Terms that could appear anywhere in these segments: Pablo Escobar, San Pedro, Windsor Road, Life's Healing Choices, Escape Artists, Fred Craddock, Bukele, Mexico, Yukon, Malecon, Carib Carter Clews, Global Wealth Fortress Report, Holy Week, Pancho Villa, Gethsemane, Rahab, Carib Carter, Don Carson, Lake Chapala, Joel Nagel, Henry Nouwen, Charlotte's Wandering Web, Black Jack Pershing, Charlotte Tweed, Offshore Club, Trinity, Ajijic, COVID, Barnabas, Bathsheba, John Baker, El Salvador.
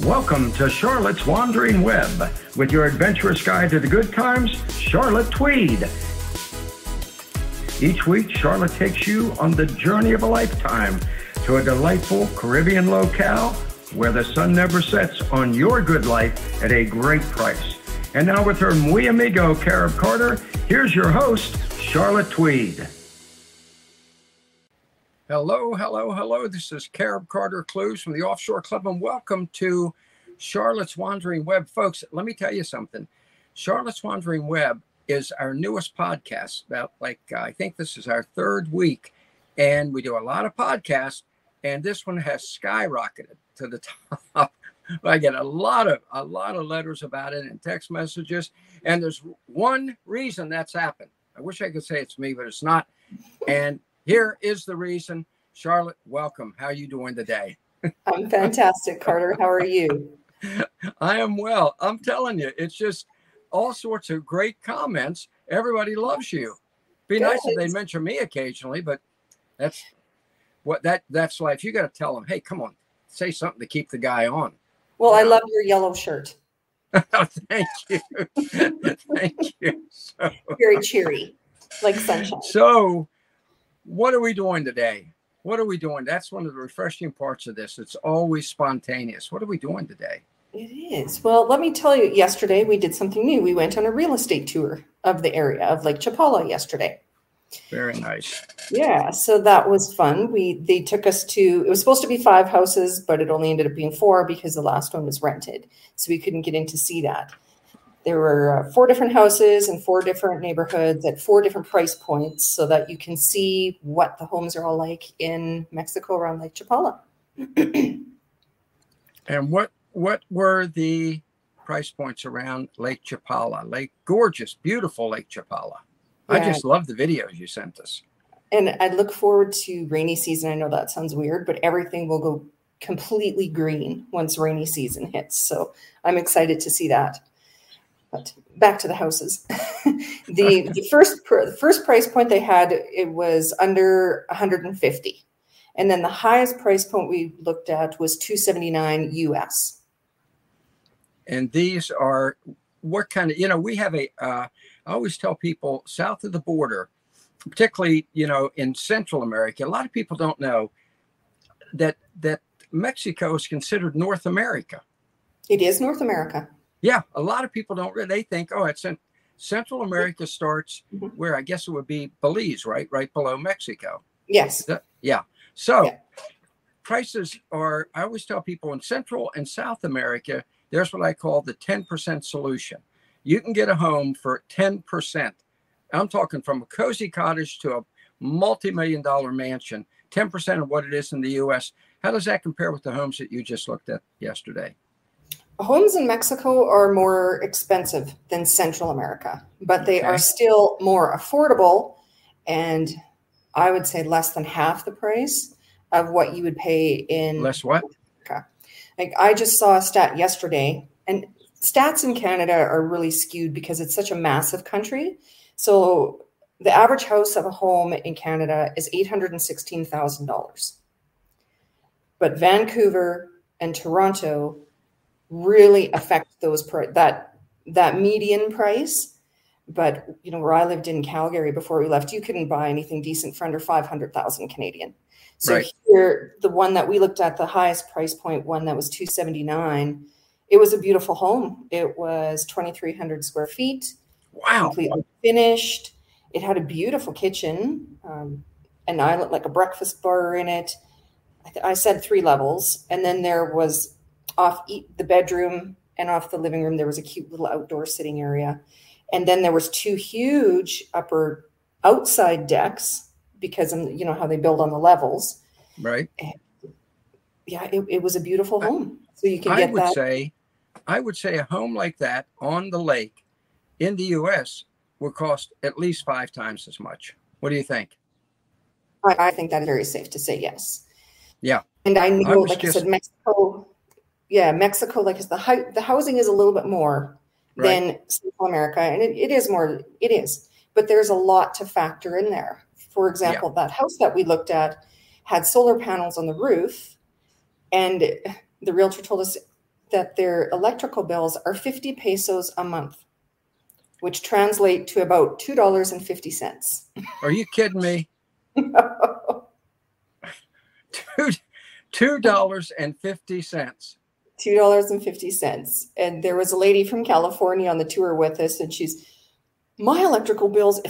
Welcome to Charlotte's Wandering Web with your adventurous guide to the good times, Charlotte Tweed. Each week, Charlotte takes you on the journey of a lifetime to a delightful Caribbean locale where the sun never sets on your good life at a great price. And now with her muy amigo, Carib Carter, here's your host, Charlotte Tweed. Hello, hello, hello. This is Carib Carter Clews from the Offshore Club, and welcome to Charlotte's Wandering Web. Folks, let me tell you something. Charlotte's Wandering Web is our newest podcast. About I think this is our third week, and we do a lot of podcasts, and this one has skyrocketed to the top. I get a lot of letters about it and text messages, and there's one reason that's happened. I wish I could say it's me, but it's not. And here is the reason. Charlotte, welcome. How are you doing today? I'm fantastic, Carter. How are you? I am well. I'm telling you, it's just all sorts of great comments. Everybody loves you. Be nice if they mention me occasionally, but that's life. You got to tell them, hey, come on, say something to keep the guy on. Well, I love your yellow shirt. Oh, thank you. Thank you. So, very cheery, like sunshine. So what are we doing today? What are we doing? That's one of the refreshing parts of this. It's always spontaneous. What are we doing today? It is. Well, let me tell you, yesterday we did something new. We went on a real estate tour of the area of Lake Chapala yesterday. Very nice. Yeah, so that was fun. They took us to, it was supposed to be 5 houses, but it only ended up being 4 because the last one was rented. So we couldn't get in to see that. There were 4 different houses and 4 different neighborhoods at 4 different price points so that you can see what the homes are all like in Mexico around Lake Chapala. And what were the price points around Lake Chapala? Gorgeous, beautiful Lake Chapala. Yeah. I just love the videos you sent us. And I look forward to rainy season. I know that sounds weird, but everything will go completely green once rainy season hits. So I'm excited to see that. But back to the houses. The first price point they had, it was under $150. And then the highest price point we looked at was $279 US. And these are what kind of, we have I always tell people south of the border, particularly, in Central America, a lot of people don't know that Mexico is considered North America. It is North America. Yeah. A lot of people don't really, they think, it's Central America starts where I guess it would be Belize, right? Right below Mexico. Yes. Yeah. So prices are, I always tell people in Central and South America, there's what I call the 10% solution. You can get a home for 10%. I'm talking from a cozy cottage to a multi-million dollar mansion, 10% of what it is in the U.S. How does that compare with the homes that you just looked at yesterday? Homes in Mexico are more expensive than Central America, but they are still more affordable, and I would say less than half the price of what you would pay in less what? America. Like I just saw a stat yesterday, and stats in Canada are really skewed because it's such a massive country. So the average house of a home in Canada is $816,000. But Vancouver and Toronto really affect those that median price. But where I lived in Calgary before we left, you couldn't buy anything decent for under 500,000 Canadian. So Here, the one that we looked at, the highest price point one that was $279, it was a beautiful home. It was 2,300 square feet. Wow! Completely finished. It had a beautiful kitchen, an island like a breakfast bar in it. I said 3 levels, and then there was the bedroom and off the living room. There was a cute little outdoor sitting area. And then there was 2 huge upper outside decks because how they build on the levels. Right. And yeah, it was a beautiful home. So you can I would say a home like that on the lake in the U.S. will cost at least 5 times as much. What do you think? I think that is very safe to say yes. Yeah. And I know, I said, Mexico. Yeah, Mexico, the housing is a little bit more. Right. Than Central America. And it is, but there's a lot to factor in there. For example, that house that we looked at had solar panels on the roof, and the realtor told us that their electrical bills are 50 pesos a month, which translate to about $2.50. Are you kidding me? No. $2.50. $2.50. And there was a lady from California on the tour with us, and she's, my electrical bills,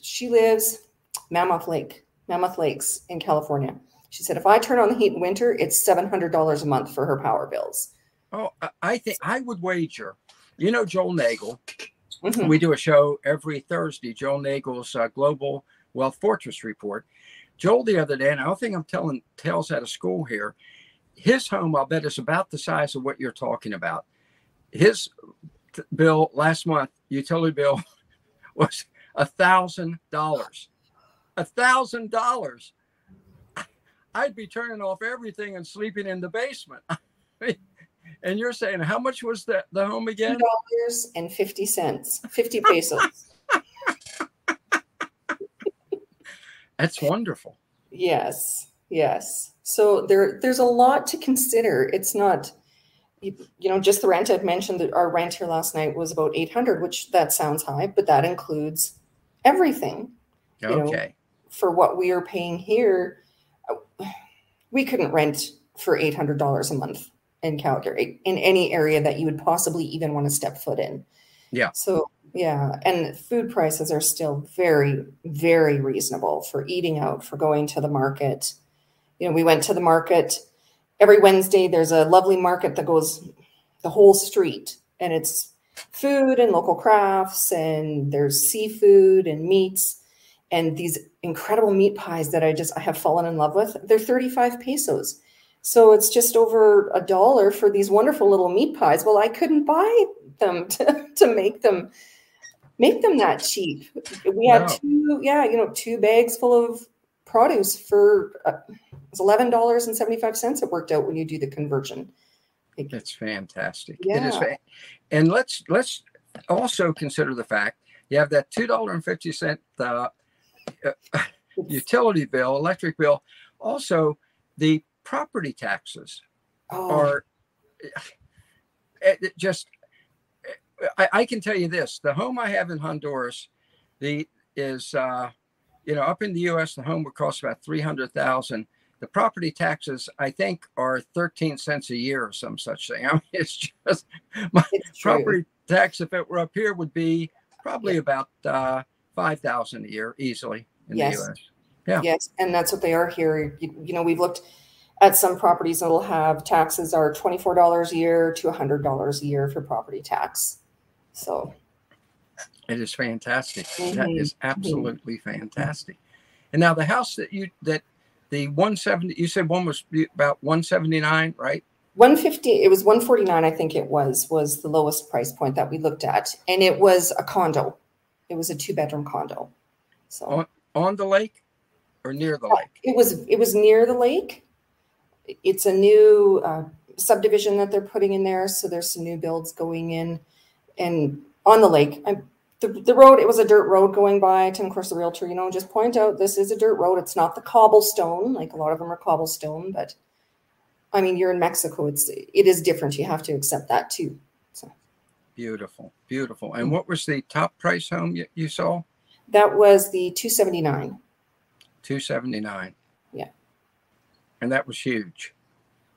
she lives Mammoth Lakes in California. She said, if I turn on the heat in winter, it's $700 a month for her power bills. Oh, I think I would wager. You know, Joel Nagel, mm-hmm. We do a show every Thursday, Joel Nagel's Global Wealth Fortress Report. Joel the other day, and I don't think I'm telling tales out of school here, his home, I'll bet, is about the size of what you're talking about. His bill last month, utility bill, was $1,000. $1,000. I'd be turning off everything and sleeping in the basement. And you're saying, how much was the home again? $2.50, 50 pesos. That's wonderful. Yes. So there's a lot to consider. It's not, just the rent. I've mentioned that our rent here last night was about $800, which that sounds high, but that includes everything. Okay. For what we are paying here, we couldn't rent for $800 a month in Calgary, in any area that you would possibly even want to step foot in. Yeah. So, yeah. And food prices are still very, very reasonable for eating out, for going to the market. We went to the market every Wednesday. There's a lovely market that goes the whole street, and it's food and local crafts, and there's seafood and meats and these incredible meat pies that I have fallen in love with. They're 35 pesos. So it's just over $1 for these wonderful little meat pies. Well, I couldn't buy them to make them that cheap. We had two bags full of produce for $11.75. It worked out when you do the conversion. That's fantastic. Yeah. It is and let's also consider the fact you have that $2.50 utility bill, electric bill. Also, the property taxes are just, I can tell you this, the home I have in Honduras is up in the U.S., the home would cost about $300,000. The property taxes, I think, are 13 cents a year or some such thing. I mean, it's just, property tax, if it were up here, would be probably about $5,000 a year easily in the U.S. Yeah. Yes, and that's what they are here. We've looked at some properties that'll have taxes are $24 a year to $100 a year for property tax. So it is fantastic. Mm-hmm. That is absolutely fantastic. And now the house that the 170, you said one was about 179, right? 150. It was 149. I think it was the lowest price point that we looked at. And it was a condo. It was a 2-bedroom condo. So on the lake or near the lake? It was near the lake. It's a new subdivision that they're putting in there. So there's some new builds going in and on the lake. The road, it was a dirt road going by. Tim, of course, the realtor, just point out this is a dirt road. It's not the cobblestone. Like a lot of them are cobblestone, but I mean, you're in Mexico. It is different. You have to accept that too. So. Beautiful, beautiful. And what was the top price home you saw? That was the $279,000. $279,000. Yeah. And that was huge.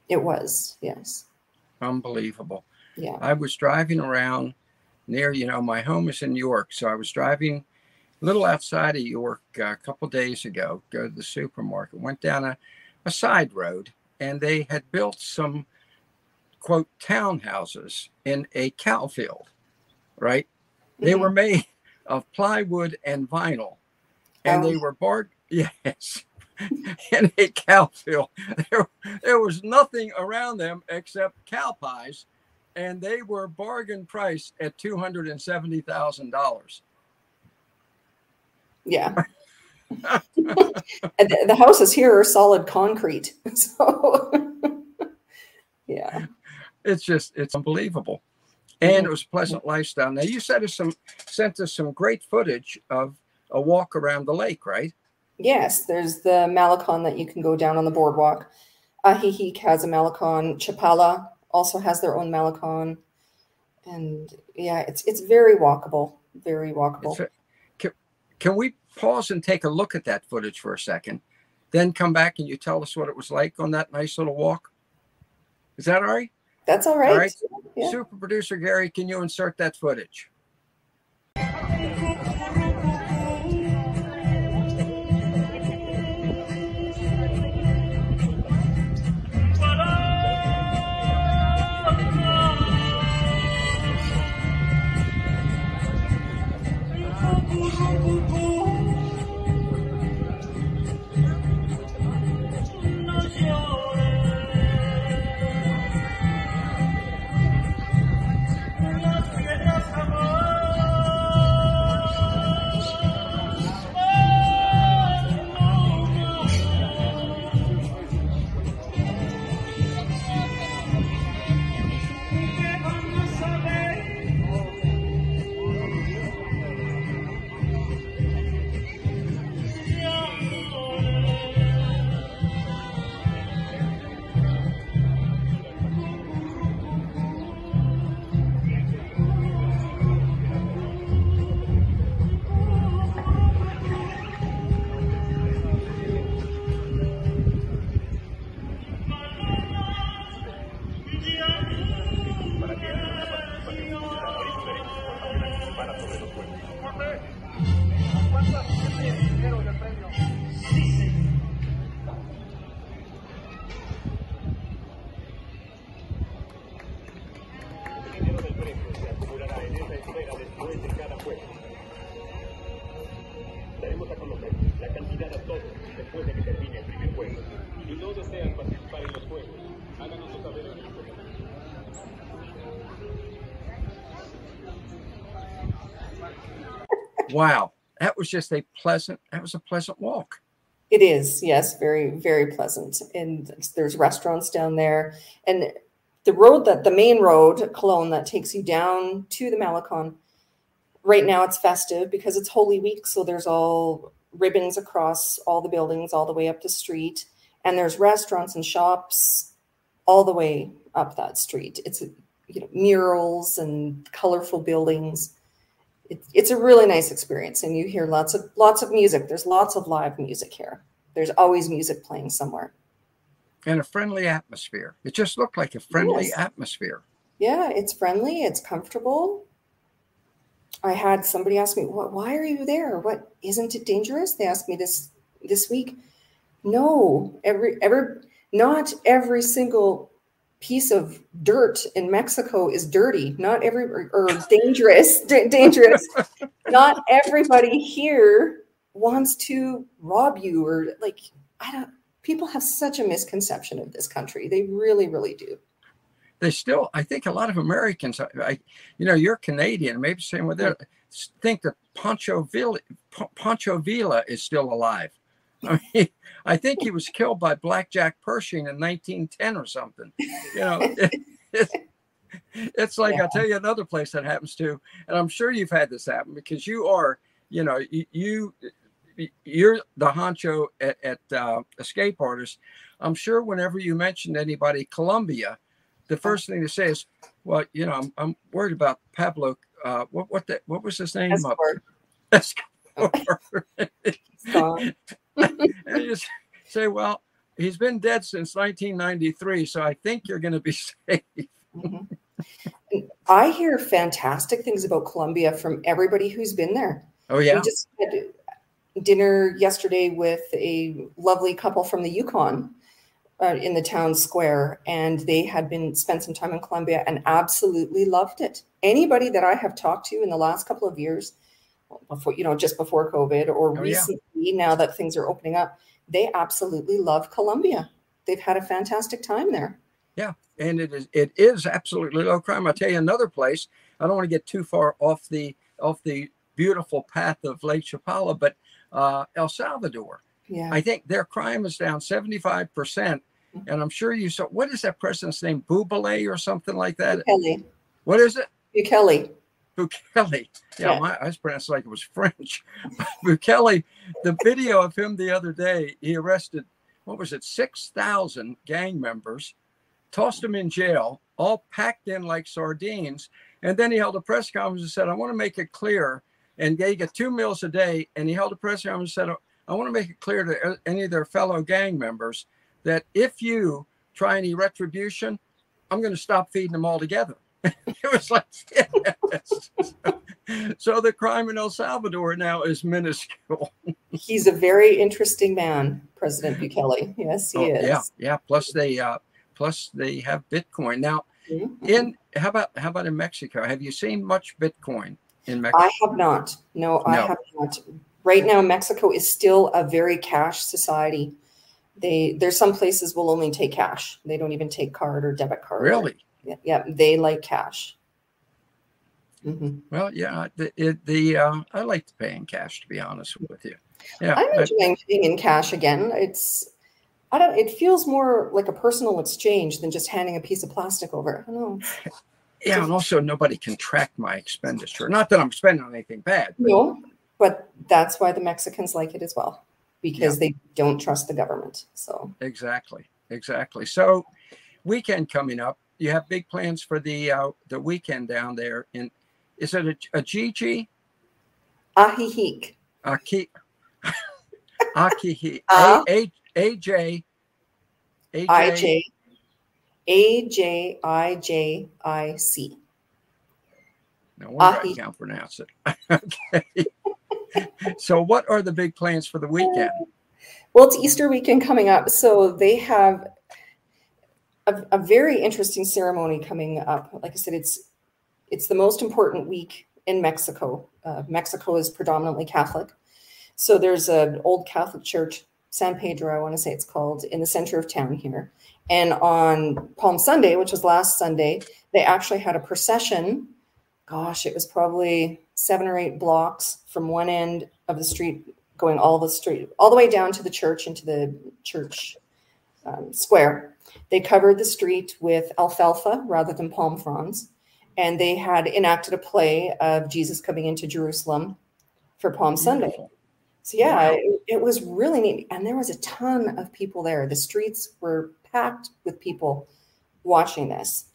It was, yes. Unbelievable. Yeah. I was driving around near, my home is in York. So I was driving a little outside of York a couple days ago, go to the supermarket, went down a side road, and they had built some, quote, townhouses in a cow field, right? Mm-hmm. They were made of plywood and vinyl, and they were barred. Yes. In a cow field. There was nothing around them except cow pies, and they were bargain priced at $270,000. Yeah. And the houses here are solid concrete. So, yeah. It's unbelievable. And It was a pleasant lifestyle. Now, you sent us some great footage of a walk around the lake, right? Yes, there's the Malecon that you can go down on the boardwalk. Ajijic has a Malecon. Chapala also has their own Malecon. And yeah, it's very walkable, very walkable. Can we pause and take a look at that footage for a second, then come back and you tell us what it was like on that nice little walk? Is that all right? That's all right. All right. Yeah. Super producer Gary, can you insert that footage? Wow, that was just a pleasant, that was a pleasant walk. It is, yes, very, very pleasant. And there's restaurants down there. And the road, that the main road, Colon, that takes you down to the Malecon, right now it's festive because it's Holy Week. So there's all ribbons across all the buildings, all the way up the street. And there's restaurants and shops all the way up that street. It's, you know, murals and colorful buildings. It's a really nice experience, and you hear lots of music. There's lots of live music here. There's always music playing somewhere. And a friendly atmosphere. It just looked like a friendly atmosphere. Yeah, it's friendly. It's comfortable. I had somebody ask me, why are you there? What, isn't it dangerous? They asked me this week. No, not every single piece of dirt in Mexico is dirty, not every, or dangerous, dangerous. Not everybody here wants to rob you, or like, people have such a misconception of this country. They really, really do. They still, I think a lot of Americans, you know, you're Canadian, maybe same with that, think that Pancho Villa is still alive. I mean, I think he was killed by Black Jack Pershing in 1910 or something. You know, it's like, yeah. I'll tell you another place that happens too, and I'm sure you've had this happen because you are, you know, you're the honcho at Escape Artists. I'm sure whenever you mentioned anybody Colombia, the first thing to say is, well, you know, I'm worried about Pablo. What was his name? Escobar. Escobar. And you just say, well, he's been dead since 1993, so I think you're going to be safe. Mm-hmm. I hear fantastic things about Colombia from everybody who's been there. Oh, yeah. We just had dinner yesterday with a lovely couple from the Yukon in the town square, and they had spent some time in Colombia and absolutely loved it. Anybody that I have talked to in the last couple of years, before, you know, just before COVID or recently, now that things are opening up, they absolutely love Colombia. They've had a fantastic time there. Yeah, and it is absolutely low crime. I'll tell you another place. I don't want to get too far off the beautiful path of Lake Chapala, but El Salvador. Yeah, I think their crime is down 75%, mm-hmm. and I'm sure you saw, what is that president's name, Bukele or something like that? Bukele. What is it? Bukele. Bukele, yeah, I was pronounced like it was French. Bukele, the video of him the other day, he arrested, 6,000 gang members, tossed them in jail, all packed in like sardines. And then he held a press conference and said, I want to make it clear. And they get 2 meals a day. And he held a press conference and said, I want to make it clear to any of their fellow gang members that if you try any retribution, I'm going to stop feeding them altogether. It was like, yes. So the crime in El Salvador now is minuscule. He's a very interesting man, President Bukele. Yes, he is. Yeah, yeah. Plus they have Bitcoin now. Mm-hmm. How about in Mexico? Have you seen much Bitcoin in Mexico? I have not. No, I have not. Right now, Mexico is still a very cash society. There's some places will only take cash. They don't even take card or debit card. Really? Yeah, they like cash. Mm-hmm. Well, yeah, I like to pay in cash, to be honest with you. Yeah, I'm enjoying paying in cash again. It feels more like a personal exchange than just handing a piece of plastic over. I don't know. Yeah, and also nobody can track my expenditure. Not that I'm spending on anything bad. No, but that's why the Mexicans like it as well, because they don't trust the government. So exactly. So weekend coming up. You have big plans for the weekend down there. And is it Ajijic? Ajijic. Ajijic. Ajijic. No wonder I can't pronounce it. Okay. So what are the big plans for the weekend? Well, it's Easter weekend coming up. So they have a very interesting ceremony coming up. Like I said, it's the most important week in Mexico. Mexico is predominantly Catholic. So there's an old Catholic church, San Pedro, I want to say it's called, in the center of town here. And on Palm Sunday, which was last Sunday, they actually had a procession. Gosh, it was probably 7 or 8 blocks from one end of the street, going all the way down to the church, into the church square. They covered the street with alfalfa rather than palm fronds, and they had enacted a play of Jesus coming into Jerusalem for Palm Sunday. So yeah, it was really neat. And there was a ton of people there. The streets were packed with people watching this.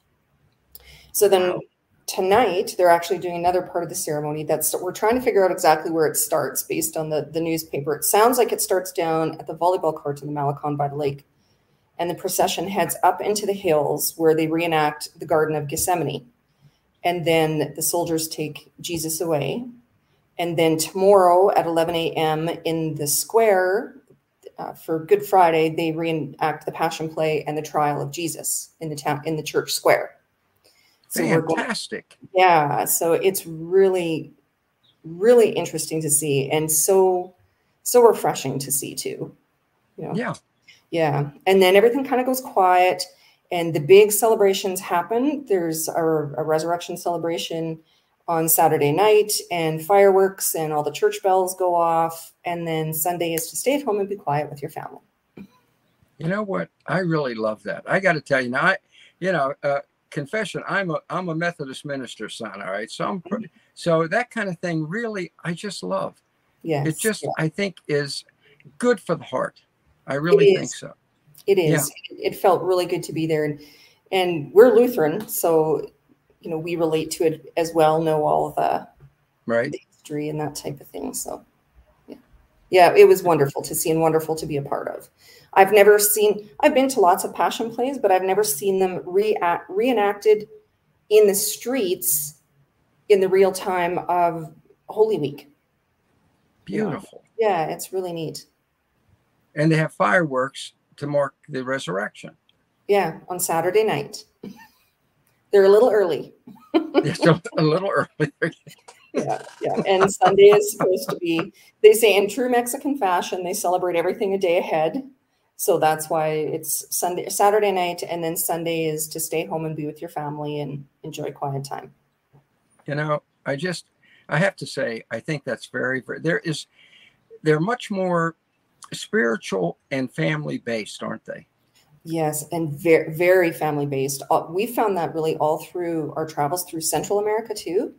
So then tonight, they're actually doing another part of the ceremony. We're trying to figure out exactly where it starts based on the newspaper. It sounds like it starts down at the volleyball court in the Malecon by the lake. And the procession heads up into the hills where they reenact the Garden of Gethsemane. And then the soldiers take Jesus away. And then tomorrow at 11 a.m. in the square for Good Friday, they reenact the Passion Play and the trial of Jesus in the town, in the church square. So fantastic. So it's really, really interesting to see, and so refreshing to see too. You know? Yeah. Yeah. And then everything kind of goes quiet and the big celebrations happen. There's a resurrection celebration on Saturday night and fireworks and all the church bells go off. And then Sunday is to stay at home and be quiet with your family. You know what? I really love that. I got to tell you now, confession, I'm a Methodist minister son. All right. So so that kind of thing really, I just love. Yes. It just, I think is good for the heart. I really think so. It is. Yeah. It felt really good to be there. And we're Lutheran, so, we relate to it as well, know all the history and that type of thing. So, yeah, it was wonderful to see and wonderful to be a part of. I've been to lots of passion plays, but I've never seen them reenacted in the streets in the real time of Holy Week. Beautiful. Yeah, it's really neat. And they have fireworks to mark the resurrection. Yeah, on Saturday night. They're a little early. A little early. Yeah. And Sunday is supposed to be, they say in true Mexican fashion, they celebrate everything a day ahead. So that's why it's Saturday night, and then Sunday is to stay home and be with your family and enjoy quiet time. I have to say, I think that's very, very they're much more spiritual and family based, aren't they? Yes, and very, very family based. We found that really all through our travels through Central America too.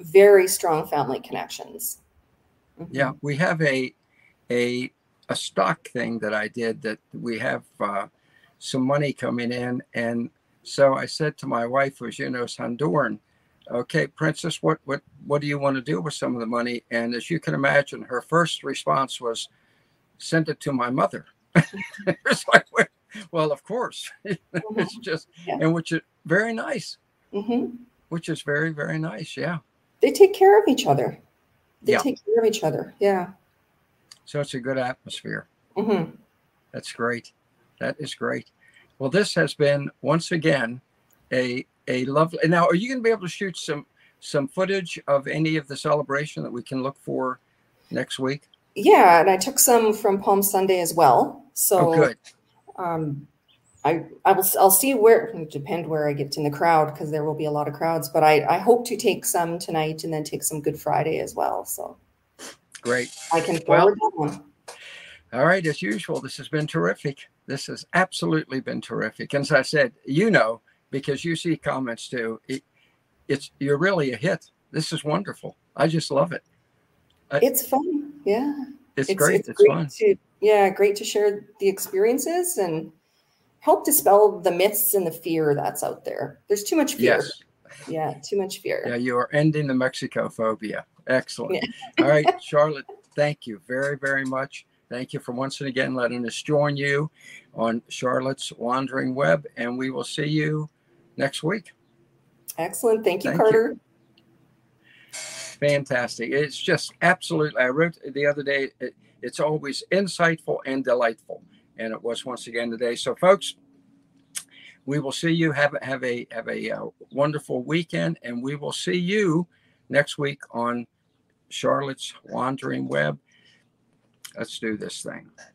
Very strong family connections. Mm-hmm. Yeah, we have a stock thing that I did that we have some money coming in. And so I said to my wife, who's, you know, Honduran, okay, Princess, what do you want to do with some of the money? And as you can imagine, her first response was, send it to my mother. It's like, well, of course. Mm-hmm. It's just, yeah. And which is very nice. Mm-hmm. Which is very, very nice. Yeah. They take care of each other. They yeah. take care of each other. Yeah. So it's a good atmosphere. Mm-hmm. That's great. That is great. Well, this has been, once again, a lovely. Now, are you going to be able to shoot some footage of any of the celebration that we can look for next week? Yeah, and I took some from Palm Sunday as well. So oh, good. I'll see where, it'll depend where I get in the crowd, because there will be a lot of crowds, but I hope to take some tonight and then take some Good Friday as well. So great. I can forward that one. All right. As usual, this has been terrific. This has absolutely been terrific. And as I said, you know, because you see comments too, you're really a hit. This is wonderful. I just love it. It's fun. Yeah. It's great. It's great fun. Great to share the experiences and help dispel the myths and the fear that's out there. There's too much fear. Yes. Yeah, too much fear. Yeah, you are ending the Mexico phobia. Excellent. Yeah. All right, Charlotte, thank you very, very much. Thank you for once and again letting us join you on Charlotte's Wandering Web, and we will see you next week. Excellent. Thank you, Carter. You. Fantastic. It's just absolutely, I wrote the other day, it's always insightful and delightful. And it was once again today. So folks, we will see you. Have a wonderful weekend, and we will see you next week on Charlotte's Wandering Web. Let's do this thing.